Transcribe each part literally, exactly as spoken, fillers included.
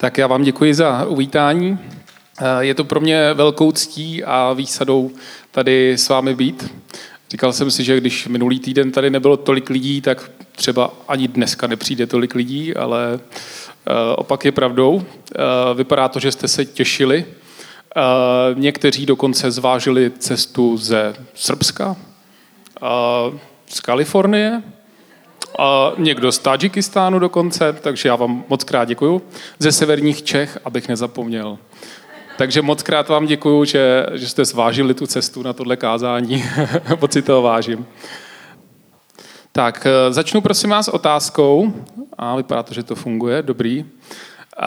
Tak já vám děkuji za uvítání. Je to pro mě velkou ctí a výsadou tady s vámi být. Říkal jsem si, že když minulý týden tady nebylo tolik lidí, tak třeba ani dneska nepřijde tolik lidí, ale opak je pravdou. Vypadá to, že jste se těšili. Někteří dokonce zvážili cestu ze Srbska, z Kalifornie, a někdo z Tadžikistánu dokonce, takže já vám moc krát děkuju, ze severních Čech, abych nezapomněl. Takže moc krát vám děkuju, že, že jste zvážili tu cestu na tohle kázání, moc si toho vážím. Tak, začnu prosím vás otázkou, a vypadá to, že to funguje, dobrý. Uh,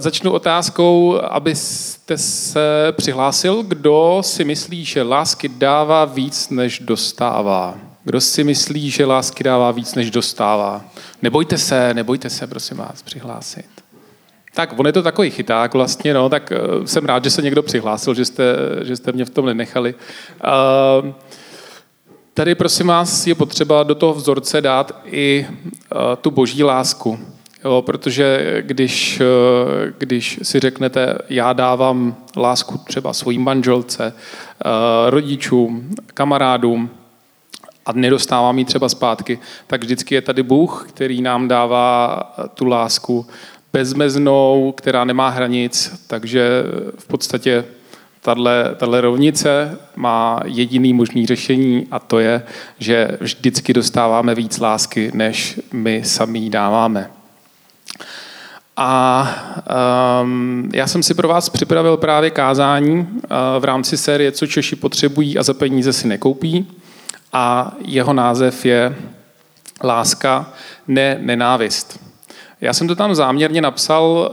začnu otázkou, abyste se přihlásil, kdo si myslí, že lásky dává víc, než dostává. Kdo si myslí, že lásky dává víc, než dostává. Nebojte se, nebojte se, prosím vás, přihlásit. Tak, on je to takový chyták vlastně, no, tak uh, jsem rád, že se někdo přihlásil, že jste, že jste mě v tom nenechali. Uh, tady, prosím vás, je potřeba do toho vzorce dát i uh, tu boží lásku. Jo, protože když, když si řeknete, já dávám lásku třeba svojí manželce, rodičům, kamarádům a nedostávám ji třeba zpátky, tak vždycky je tady Bůh, který nám dává tu lásku bezmeznou, která nemá hranic, takže v podstatě tahle rovnice má jediný možný řešení a to je, že vždycky dostáváme víc lásky, než my sami dáváme. A um, já jsem si pro vás připravil právě kázání uh, v rámci série Co Češi potřebují a za peníze si nekoupí. A jeho název je Láska, ne nenávist. Já jsem to tam záměrně napsal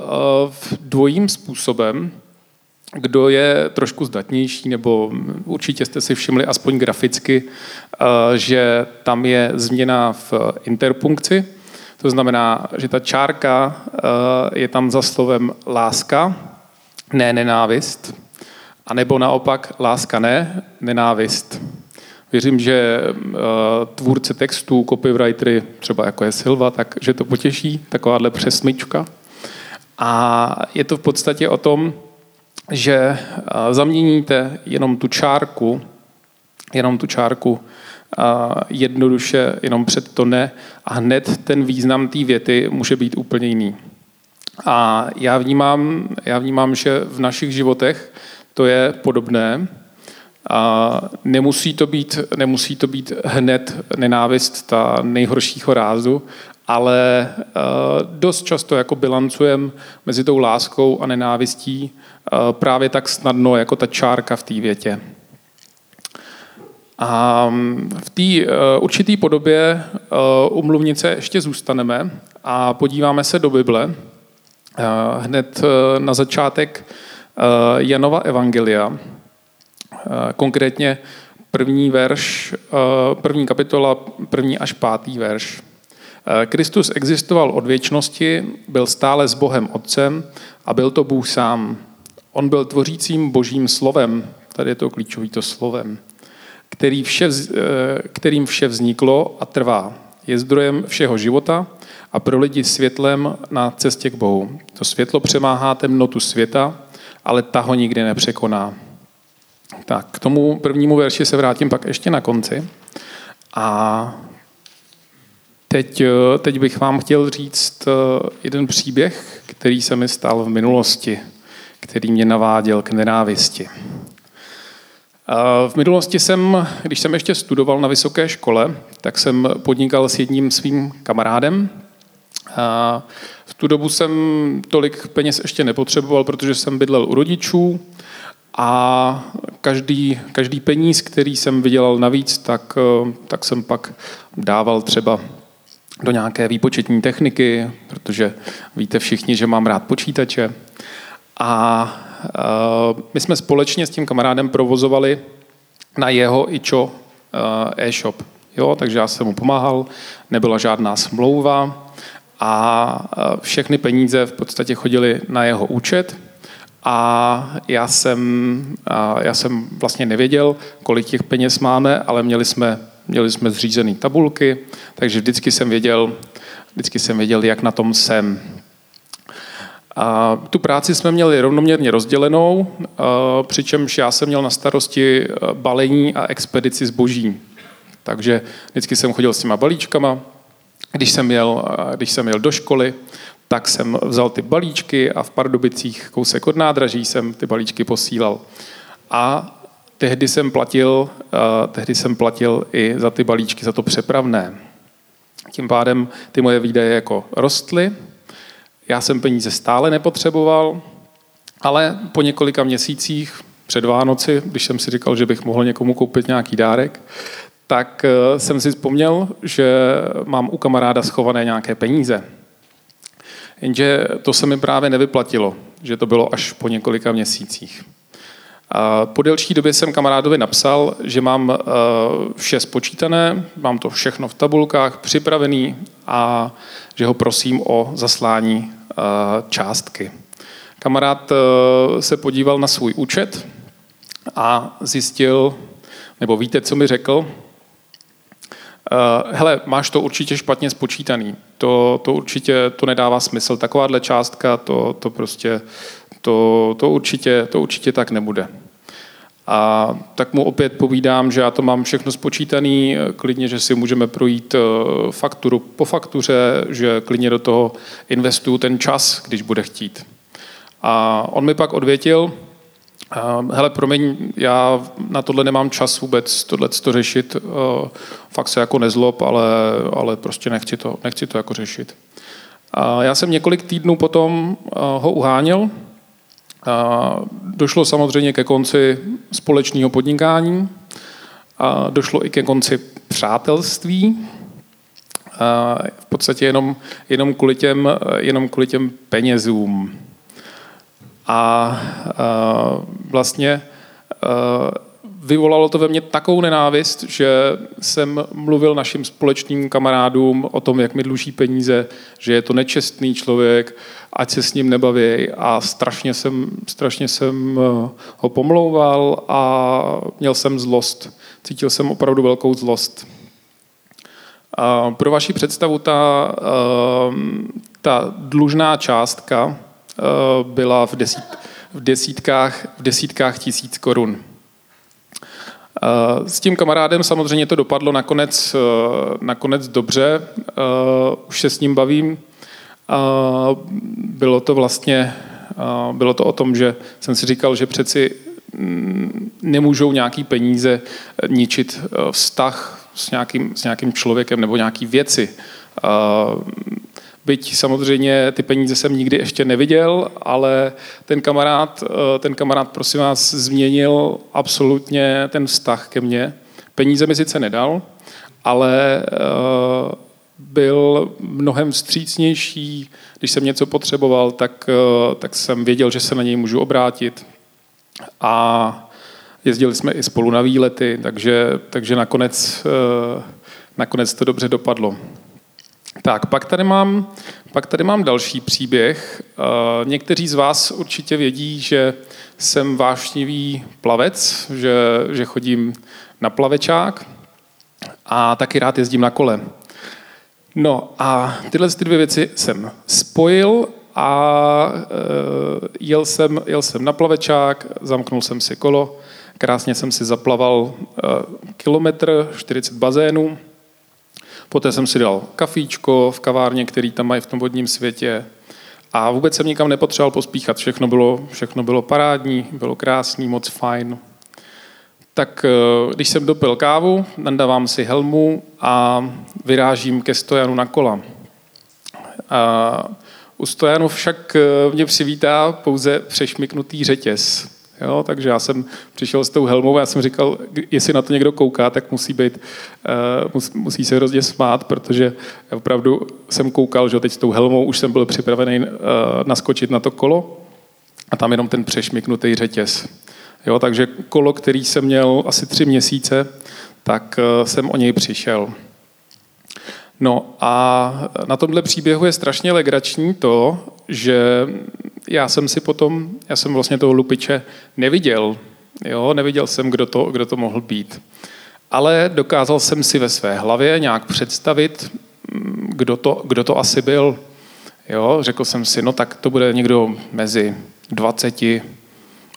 uh, dvojím způsobem. Kdo je trošku zdatnější, nebo určitě jste si všimli aspoň graficky, uh, že tam je změna v interpunkci. To znamená, že ta čárka je tam za slovem láska, ne nenávist, anebo naopak láska ne, nenávist. Věřím, že tvůrce textů, copywritery, třeba jako je Silva, takže to potěší, takováhle přesmička. A je to v podstatě o tom, že zaměníte jenom tu čárku, jenom tu čárku, a jednoduše jenom před to ne a hned ten význam té věty může být úplně jiný. A já vnímám, já vnímám, že v našich životech to je podobné. A nemusí to být, nemusí to být hned nenávist, ta nejhoršího rázu, ale dost často jako bilancujeme mezi tou láskou a nenávistí právě tak snadno jako ta čárka v té větě. A v té uh, určité podobě uh, umluvnice ještě zůstaneme a podíváme se do Bible. Uh, hned uh, na začátek uh, Janova Evangelia, uh, konkrétně první verš, uh, první kapitola, první až pátý verš. Uh, Kristus existoval od věčnosti, byl stále s Bohem Otcem a byl to Bůh sám. On byl tvořícím Božím slovem, tady je to klíčové to slovem, Který vše, kterým vše vzniklo a trvá. Je zdrojem všeho života a pro lidi světlem na cestě k Bohu. To světlo přemáhá temnotu světa, ale ta ho nikdy nepřekoná. Tak, k tomu prvnímu verši se vrátím pak ještě na konci. A teď, teď bych vám chtěl říct jeden příběh, který se mi stal v minulosti, který mě naváděl k nenávisti. V minulosti jsem, když jsem ještě studoval na vysoké škole, tak jsem podnikal s jedním svým kamarádem. V tu dobu jsem tolik peněz ještě nepotřeboval, protože jsem bydlel u rodičů a každý, každý peníz, který jsem vydělal navíc, tak, tak jsem pak dával třeba do nějaké výpočetní techniky, protože víte všichni, že mám rád počítače. A my jsme společně s tím kamarádem provozovali na jeho ičo e-shop. Jo, takže já jsem mu pomáhal, nebyla žádná smlouva a všechny peníze v podstatě chodily na jeho účet a já jsem, já jsem vlastně nevěděl, kolik těch peněz máme, ale měli jsme, měli jsme zřízené tabulky, takže vždycky jsem věděl, vždycky jsem věděl, jak na tom jsem. A tu práci jsme měli rovnoměrně rozdělenou, přičemž já jsem měl na starosti balení a expedici zboží. Takže vždycky jsem chodil s těma balíčkama. Když jsem jel, když jsem jel do školy, tak jsem vzal ty balíčky a v Pardubicích kousek od nádraží jsem ty balíčky posílal. A tehdy jsem platil, tehdy jsem platil i za ty balíčky, za to přepravné. Tím pádem ty moje výdaje jako rostly. Já jsem peníze stále nepotřeboval, ale po několika měsících před Vánoci, když jsem si říkal, že bych mohl někomu koupit nějaký dárek, tak jsem si vzpomněl, že mám u kamaráda schované nějaké peníze. Jenže to se mi právě nevyplatilo, že to bylo až po několika měsících. Po delší době jsem kamarádovi napsal, že mám vše spočítané, mám to všechno v tabulkách připravený a že ho prosím o zaslání částky. Kamarád se podíval na svůj účet a zjistil, nebo víte, co mi řekl? Hele, máš to určitě špatně spočítaný, to, to určitě to nedává smysl, takováhle částka, to, to prostě... To, to, určitě, to určitě tak nebude. A tak mu opět povídám, že já to mám všechno spočítané, klidně, že si můžeme projít fakturu po faktuře, že klidně do toho investuju ten čas, když bude chtít. A on mi pak odvětil, hele, promiň, já na tohle nemám čas vůbec tohleto řešit, fakt se jako nezlob, ale, ale prostě nechci to, nechci to jako řešit. A já jsem několik týdnů potom ho uháněl. A došlo samozřejmě ke konci společného podnikání, a došlo i ke konci přátelství. A v podstatě jenom, jenom, kvůli těm, jenom kvůli těm penězům. A, a vlastně a vyvolalo to ve mně takovou nenávist, že jsem mluvil našim společným kamarádům o tom, jak mi dluží peníze, že je to nečestný člověk, ať se s ním nebaví, a strašně jsem, strašně jsem ho pomlouval a měl jsem zlost. Cítil jsem opravdu velkou zlost. A pro vaši představu ta, ta dlužná částka byla v, desít, v, desítkách, v desítkách tisíc korun. S tím kamarádem samozřejmě to dopadlo nakonec, nakonec dobře, už se s ním bavím. Bylo to vlastně bylo to o tom, že jsem si říkal, že přeci nemůžou nějaký peníze ničit vztah s nějakým, s nějakým člověkem nebo nějaký věci. Byť samozřejmě ty peníze jsem nikdy ještě neviděl, ale ten kamarád, ten kamarád prosím vás, změnil absolutně ten vztah ke mně. Peníze mi sice nedal, ale byl mnohem vstřícnější. Když jsem něco potřeboval, tak, tak jsem věděl, že se na něj můžu obrátit. A jezdili jsme i spolu na výlety, takže, takže nakonec, nakonec to dobře dopadlo. Tak, pak tady mám, pak tady mám další příběh. Někteří z vás určitě vědí, že jsem vášnivý plavec, že, že chodím na plavečák a taky rád jezdím na kole. No a tyhle ty dvě věci jsem spojil a jel jsem, jel jsem na plavečák, zamknul jsem si kolo, krásně jsem si zaplaval kilometr, čtyřicet bazénů. Poté jsem si dal kafíčko v kavárně, který tam mají v tom vodním světě. A vůbec jsem nikam nepotřeboval pospíchat. Všechno bylo, všechno bylo parádní, bylo krásný, moc fajn. Tak když jsem dopil kávu, nadávám si helmu a vyrážím ke stojanu na kola. A u stojanu však mě přivítá pouze přešmyknutý řetěz. Jo, takže já jsem přišel s tou helmou a já jsem říkal, jestli na to někdo kouká, tak musí být, musí se hrozně smát, protože opravdu jsem koukal, že teď s tou helmou už jsem byl připravený naskočit na to kolo a tam jenom ten přešmyknutý řetěz. Jo, takže kolo, který jsem měl asi tři měsíce, tak jsem o něj přišel. No a na tomhle příběhu je strašně legrační to, že já jsem si potom, já jsem vlastně toho lupiče neviděl. Jo, neviděl jsem, kdo to, kdo to mohl být. Ale dokázal jsem si ve své hlavě nějak představit, kdo to, kdo to asi byl. Jo, řekl jsem si, no tak to bude někdo mezi dvaceti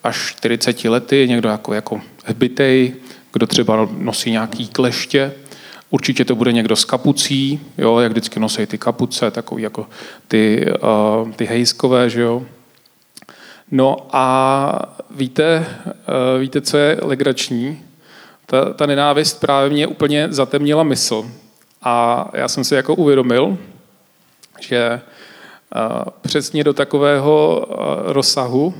až čtyřiceti lety, někdo jako, jako hbitej, kdo třeba nosí nějaký kleště. Určitě to bude někdo s kapucí, jo, jak vždycky nosí ty kapuce, takový jako ty, uh, ty hejskové, že jo. No a víte, uh, víte, co je legrační? Ta, ta nenávist právě mě úplně zatemnila mysl. A já jsem si jako uvědomil, že uh, přesně do takového uh, rozsahu,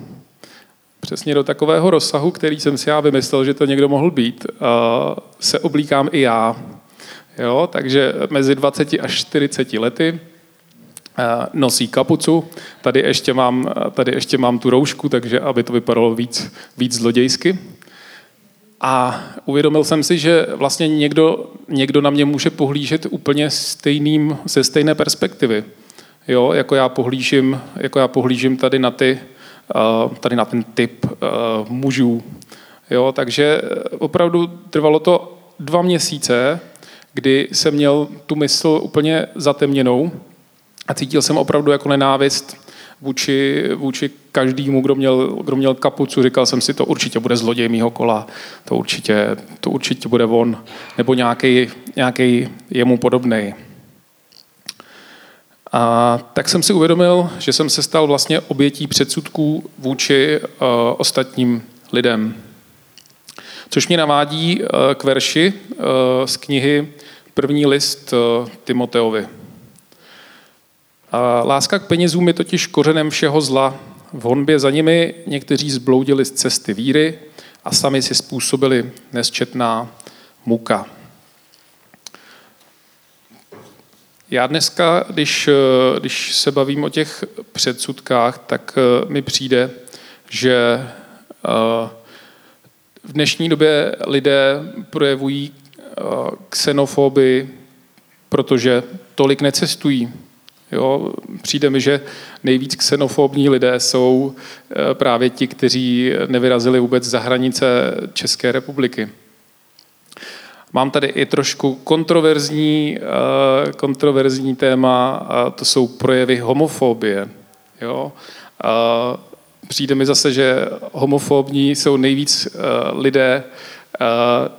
Přesně do takového rozsahu, který jsem si já vymyslel, že to někdo mohl být, se oblíkám i já. Jo, takže mezi dvaceti až čtyřiceti lety nosí kapucu. Tady ještě mám, tady ještě mám tu roušku, takže aby to vypadalo víc, víc zlodějsky. A uvědomil jsem si, že vlastně někdo, někdo na mě může pohlížet úplně stejným, ze stejné perspektivy. Jo, jako já pohlížím, jako já pohlížím tady na ty tady na ten typ uh, mužů. Jo, takže opravdu trvalo to dva měsíce, kdy jsem měl tu mysl úplně zatemněnou a cítil jsem opravdu jako nenávist vůči, vůči každému, kdo měl, kdo měl kapucu. Říkal jsem si, to určitě bude zloděj mýho kola, to určitě, to určitě bude on, nebo nějaký, nějaký jemu podobnej. A tak jsem si uvědomil, že jsem se stal vlastně obětí předsudků vůči uh, ostatním lidem. Což mě navádí uh, k verši uh, z knihy První list uh, Timoteovi. Uh, Láska k penězům je totiž kořenem všeho zla. V honbě za nimi někteří zbloudili z cesty víry a sami si způsobili nesčetná muka. Já dneska, když, když se bavím o těch předsudkách, tak mi přijde, že v dnešní době lidé projevují xenofobii, protože tolik necestují. Jo? Přijde mi, že nejvíc xenofobní lidé jsou právě ti, kteří nevyrazili vůbec za hranice České republiky. Mám tady i trošku kontroverzní, kontroverzní téma, a to jsou projevy homofobie. Jo? A přijde mi zase, že homofobní jsou nejvíc lidé,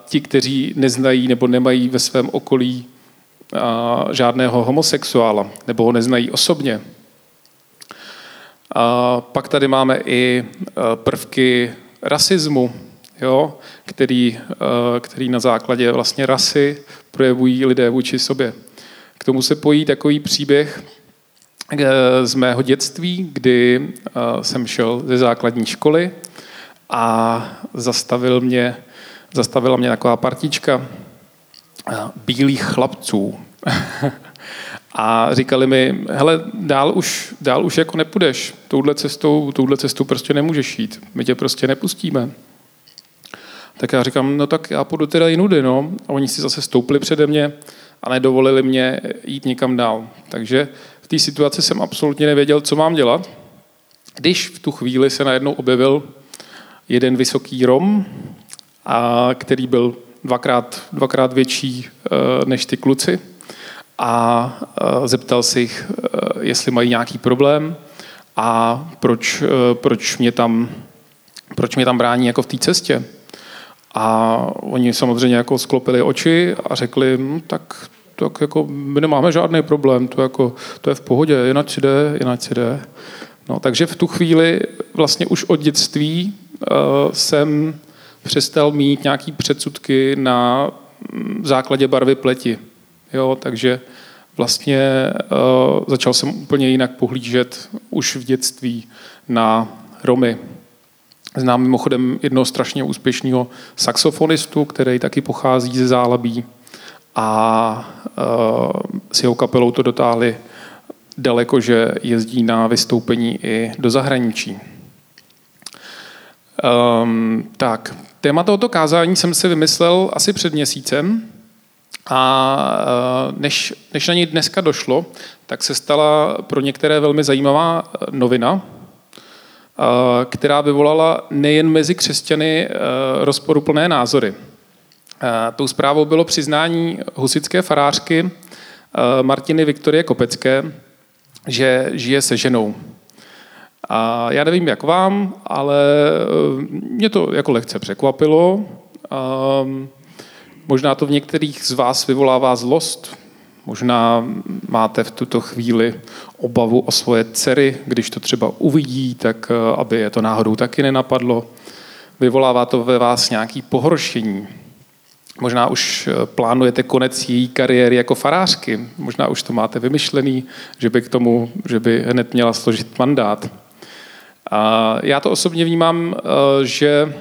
ti, kteří neznají nebo nemají ve svém okolí žádného homosexuála, nebo ho neznají osobně. A pak tady máme i prvky rasismu, jo, který, který na základě vlastně rasy projevují lidé vůči sobě. K tomu se pojí takový příběh z mého dětství, kdy jsem šel ze základní školy a zastavil mě, zastavila mě taková partička bílých chlapců. A říkali mi, hele, dál už, dál už jako nepůjdeš, touhle cestou, touhle cestou prostě nemůžeš jít, my tě prostě nepustíme. Tak já říkám, no tak já půjdu teda jinudy, no. A oni si zase stoupli přede mě a nedovolili mě jít nikam dál. Takže v té situaci jsem absolutně nevěděl, co mám dělat. Když v tu chvíli se najednou objevil jeden vysoký Rom, a který byl dvakrát, dvakrát větší než ty kluci a zeptal se jich, jestli mají nějaký problém a proč, proč, mě, tam, proč mě tam brání jako v té cestě. A oni samozřejmě jako sklopili oči a řekli, no, tak, tak jako my nemáme žádný problém, to, jako, to je v pohodě, jinak si jde, jinak si jde. No, takže v tu chvíli vlastně už od dětství uh, jsem přestal mít nějaký předsudky na základě barvy pleti. Jo, takže vlastně uh, začal jsem úplně jinak pohlížet už v dětství na Romy. Znám mimochodem jednoho strašně úspěšného saxofonistu, který taky pochází ze Zálabí a e, s jeho kapelou to dotáhli daleko, že jezdí na vystoupení i do zahraničí. E, tak, téma tohoto kázání jsem si vymyslel asi před měsícem a e, než, než na něj dneska došlo, tak se stala pro některé velmi zajímavá novina, která vyvolala nejen mezi křesťany rozporuplné názory. Tou zprávou bylo přiznání husické farářky Martiny Viktorie Kopecké, že žije se ženou. A já nevím, jak vám, ale mě to jako lehce překvapilo. A možná to v některých z vás vyvolává zlost. Možná máte v tuto chvíli obavu o svoje dcery, když to třeba uvidí, tak aby je to náhodou taky nenapadlo. Vyvolává to ve vás nějaké pohoršení. Možná už plánujete konec její kariéry jako farářky. Možná už to máte vymyšlený, že by k tomu, že by hned měla složit mandát. A já to osobně vnímám, že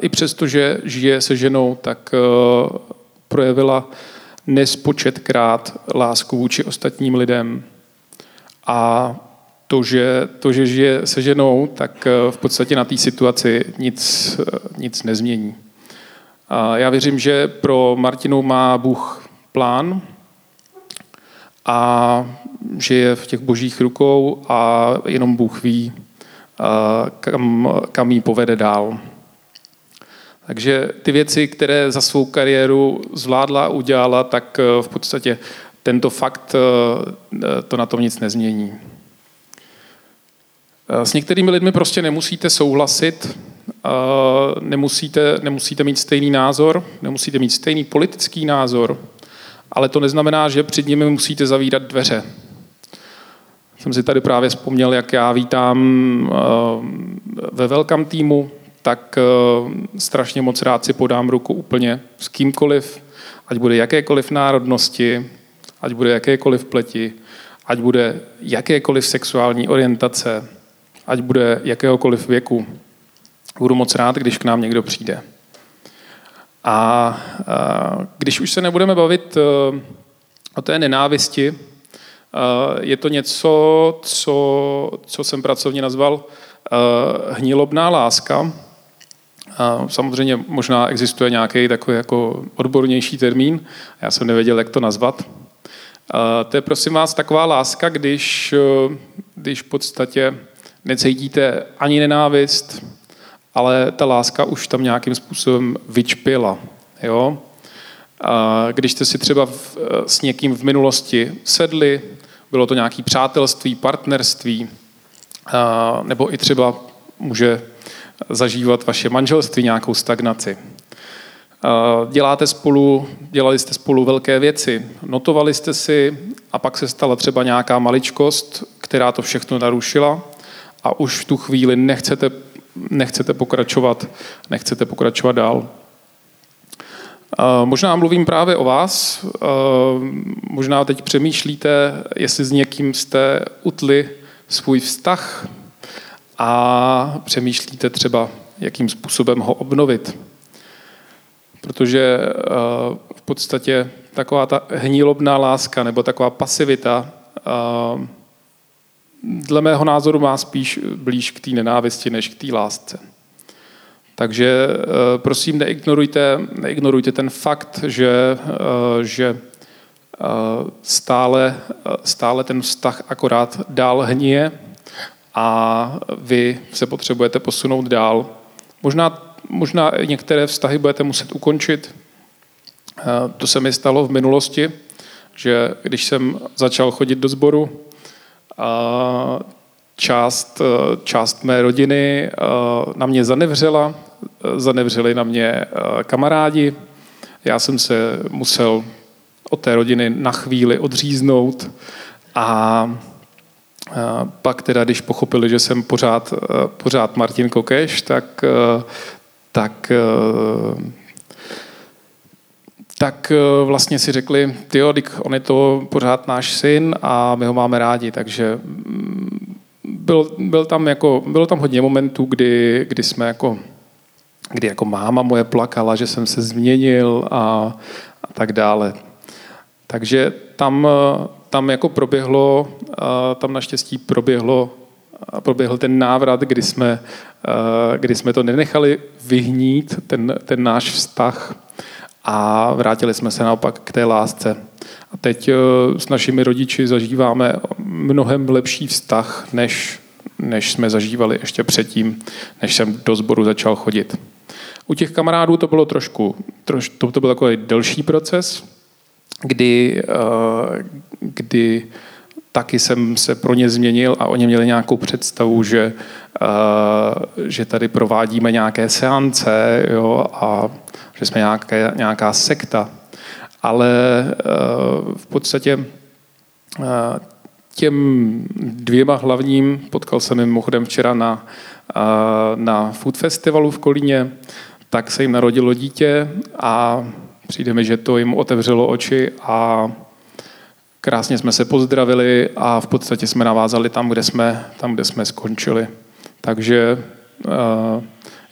i přesto, že žije se ženou, tak projevila nespočetkrát lásku vůči ostatním lidem. A to, že, to, že žije se ženou, tak v podstatě na té situaci nic, nic nezmění. A já věřím, že pro Martinu má Bůh plán a že je v těch božích rukou a jenom Bůh ví, kam, kam jí povede dál. Takže ty věci, které za svou kariéru zvládla a udělala, tak v podstatě tento fakt to na tom nic nezmění. S některými lidmi prostě nemusíte souhlasit, nemusíte, nemusíte mít stejný názor, nemusíte mít stejný politický názor, ale to neznamená, že před nimi musíte zavírat dveře. Jsem si tady právě vzpomněl, jak já vítám ve welcome týmu, tak strašně moc rád si podám ruku úplně s kýmkoliv, ať bude jakékoliv národnosti, ať bude jakékoliv pleti, ať bude jakékoliv sexuální orientace, ať bude jakéhokoliv věku. Budu moc rád, když k nám někdo přijde. A, a když už se nebudeme bavit uh, o té nenávisti, uh, je to něco, co, co jsem pracovně nazval uh, hnilobná láska. Uh, samozřejmě možná existuje nějaký takový jako odbornější termín, já jsem nevěděl, jak to nazvat. Uh, to je, prosím vás, taková láska, když, uh, když v podstatě necítíte ani nenávist, ale ta láska už tam nějakým způsobem vyčpěla. Jo? Uh, když jste si třeba v, s někým v minulosti sedli, bylo to nějaké přátelství, partnerství, uh, nebo i třeba může zažívat vaše manželství nějakou stagnaci. Děláte spolu, dělali jste spolu velké věci, notovali jste si a pak se stala třeba nějaká maličkost, která to všechno narušila a už v tu chvíli nechcete, nechcete pokračovat, nechcete pokračovat dál. Možná mluvím právě o vás, možná teď přemýšlíte, jestli s někým jste utli svůj vztah a přemýšlíte třeba, jakým způsobem ho obnovit. Protože v podstatě taková ta hnilobná láska nebo taková pasivita dle mého názoru má spíš blíž k té nenávisti než k té lásce. Takže prosím, neignorujte, neignorujte ten fakt, že, že stále, stále ten vztah akorát dál hnije a vy se potřebujete posunout dál. Možná Možná některé vztahy budete muset ukončit. To se mi stalo v minulosti, že když jsem začal chodit do sboru, část, část mé rodiny na mě zanevřela, zanevřeli na mě kamarádi. Já jsem se musel od té rodiny na chvíli odříznout a pak teda, když pochopili, že jsem pořád, pořád Martin Kokeš, tak tak, tak vlastně si řekli, tyjo, dík, on je to pořád náš syn a my ho máme rádi, takže byl, byl tam jako, bylo tam hodně momentů, kdy, kdy jsme jako, kdy jako máma moje plakala, že jsem se změnil a, a tak dále. Takže tam, tam jako proběhlo, tam naštěstí proběhlo a proběhl ten návrat, kdy jsme, kdy jsme to nenechali vyhnít, ten, ten náš vztah a vrátili jsme se naopak k té lásce. A teď s našimi rodiči zažíváme mnohem lepší vztah, než, než jsme zažívali ještě předtím, než jsem do sboru začal chodit. U těch kamarádů to bylo trošku, troš, to, to byl takový delší proces, kdy, kdy taky jsem se pro ně změnil a oni měli nějakou představu, že, uh, že tady provádíme nějaké seance, jo, a že jsme nějaké, nějaká sekta. Ale uh, v podstatě uh, těm dvěma hlavním, potkal jsem mimochodem včera na, uh, na food festivalu v Kolíně, tak se jim narodilo dítě a přijde mi, že to jim otevřelo oči a krásně jsme se pozdravili a v podstatě jsme navázali tam, kde jsme, tam, kde jsme skončili. Takže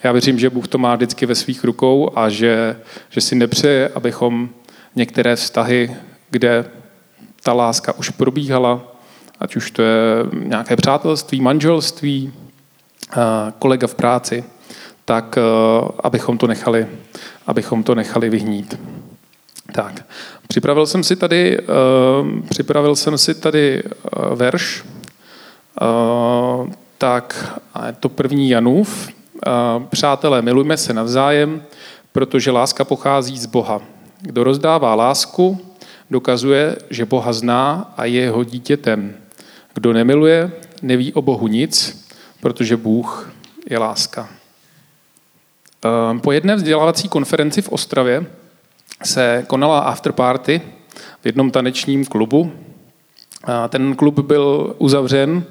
já věřím, že Bůh to má vždycky ve svých rukou a že, že si nepřeje, abychom některé vztahy, kde ta láska už probíhala, ať už to je nějaké přátelství, manželství, kolega v práci, tak abychom to nechali, abychom to nechali vyhnít. Tak, připravil jsem si tady, uh, připravil jsem si tady uh, verš, uh, tak je to první Janův. Uh, Přátelé, milujme se navzájem, protože láska pochází z Boha. Kdo rozdává lásku, dokazuje, že Boha zná a je jeho dítětem. Kdo nemiluje, neví o Bohu nic, protože Bůh je láska. Uh, po jedné vzdělávací konferenci v Ostravě se konala afterparty v jednom tanečním klubu. Ten klub byl uzavřen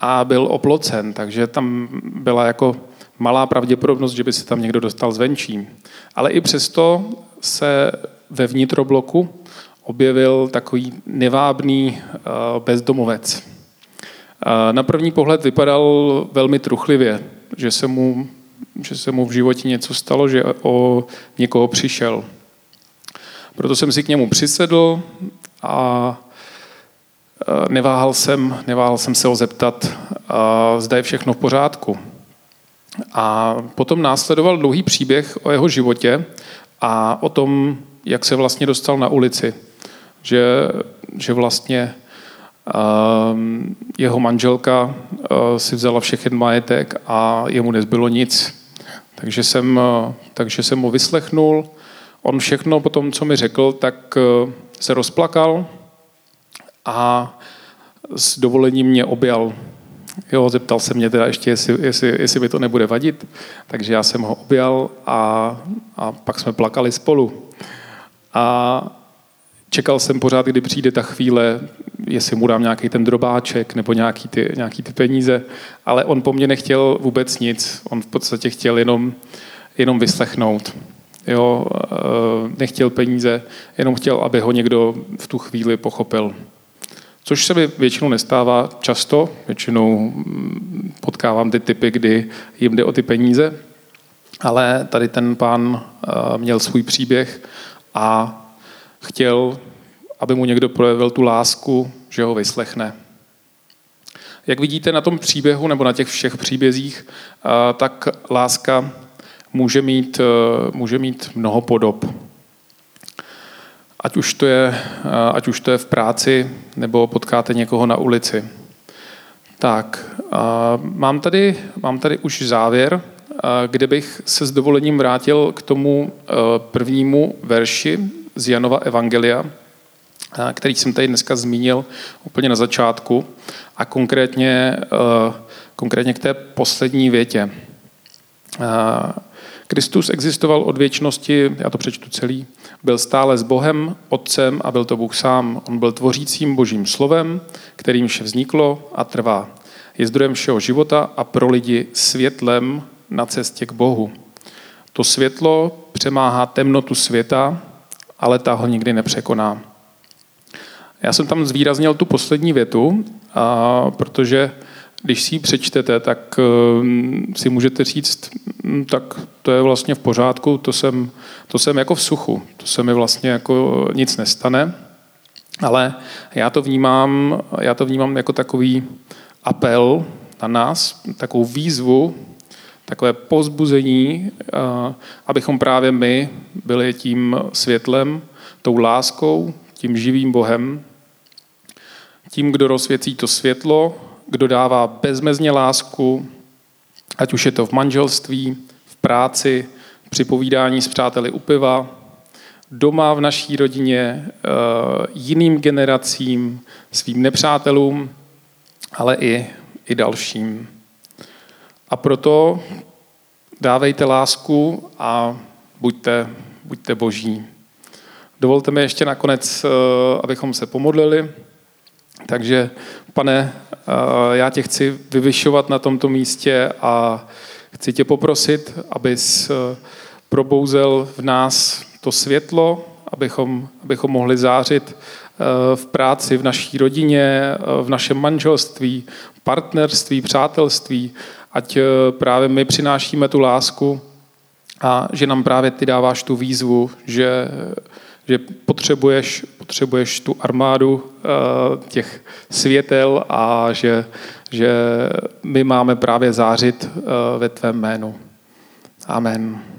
a byl oplocen, takže tam byla jako malá pravděpodobnost, že by se tam někdo dostal zvenčí. Ale i přesto se ve vnitrobloku objevil takový nevábný bezdomovec. Na první pohled vypadal velmi truchlivě, že se mu, že se mu v životě něco stalo, že o někoho přišel. Proto jsem si k němu přisedl a neváhal jsem, neváhal jsem se ho zeptat, zda je všechno v pořádku. A potom následoval dlouhý příběh o jeho životě a o tom, jak se vlastně dostal na ulici. Že, že vlastně jeho manželka si vzala všechen majetek a jemu nezbylo nic. Takže jsem, takže jsem ho vyslechnul. On všechno po tom, co mi řekl, tak se rozplakal a s dovolením mě objal. Jo, zeptal se mě teda ještě, jestli, jestli, jestli mi to nebude vadit, takže já jsem ho objal a, a pak jsme plakali spolu. A čekal jsem pořád, kdy přijde ta chvíle, jestli mu dám nějaký ten drobáček nebo nějaký ty, nějaký ty peníze, ale on po mně nechtěl vůbec nic, on v podstatě chtěl jenom, jenom vyslechnout. Jo, nechtěl peníze, jenom chtěl, aby ho někdo v tu chvíli pochopil. Což se mi většinou nestává často, většinou potkávám ty typy, kdy jim jde o ty peníze, ale tady ten pán měl svůj příběh a chtěl, aby mu někdo projevil tu lásku, že ho vyslechne. Jak vidíte na tom příběhu, nebo na těch všech příbězích, tak láska Může mít, může mít mnoho podob. Ať už to je, ať už to je v práci, nebo potkáte někoho na ulici. Tak, mám tady, mám tady už závěr, kde bych se s dovolením vrátil k tomu prvnímu verši z Janova Evangelia, který jsem tady dneska zmínil úplně na začátku, a konkrétně, konkrétně k té poslední větě. Kristus existoval od věčnosti, já to přečtu celý, byl stále s Bohem, Otcem a byl to Bůh sám. On byl tvořícím Božím slovem, kterým vše vzniklo a trvá. Je zdrojem všeho života a pro lidi světlem na cestě k Bohu. To světlo přemáhá temnotu světa, ale ta ho nikdy nepřekoná. Já jsem tam zvýraznil tu poslední větu, a protože když si ji přečtete, tak si můžete říct, tak to je vlastně v pořádku, to jsem, to jsem jako v suchu, to se mi vlastně jako nic nestane, ale já to vnímám, já to vnímám jako takový apel na nás, takovou výzvu, takové povzbuzení, abychom právě my byli tím světlem, tou láskou, tím živým Bohem, tím, kdo rozsvěcí to světlo, kdo dává bezmezně lásku, ať už je to v manželství, v práci, při povídání s přáteli u piva, doma v naší rodině, jiným generacím, svým nepřátelům, ale i, i dalším. A proto dávejte lásku a buďte, buďte boží. Dovolte mi ještě nakonec, abychom se pomodlili. Takže, pane, já tě chci vyvyšovat na tomto místě a chci tě poprosit, abys probouzel v nás to světlo, abychom, abychom mohli zářit v práci, v naší rodině, v našem manželství, partnerství, přátelství, ať právě my přinášíme tu lásku a že nám právě ty dáváš tu výzvu, že, že potřebuješ, potřebuješ tu armádu těch světel a že, že my máme právě zářit ve tvém jménu. Amen.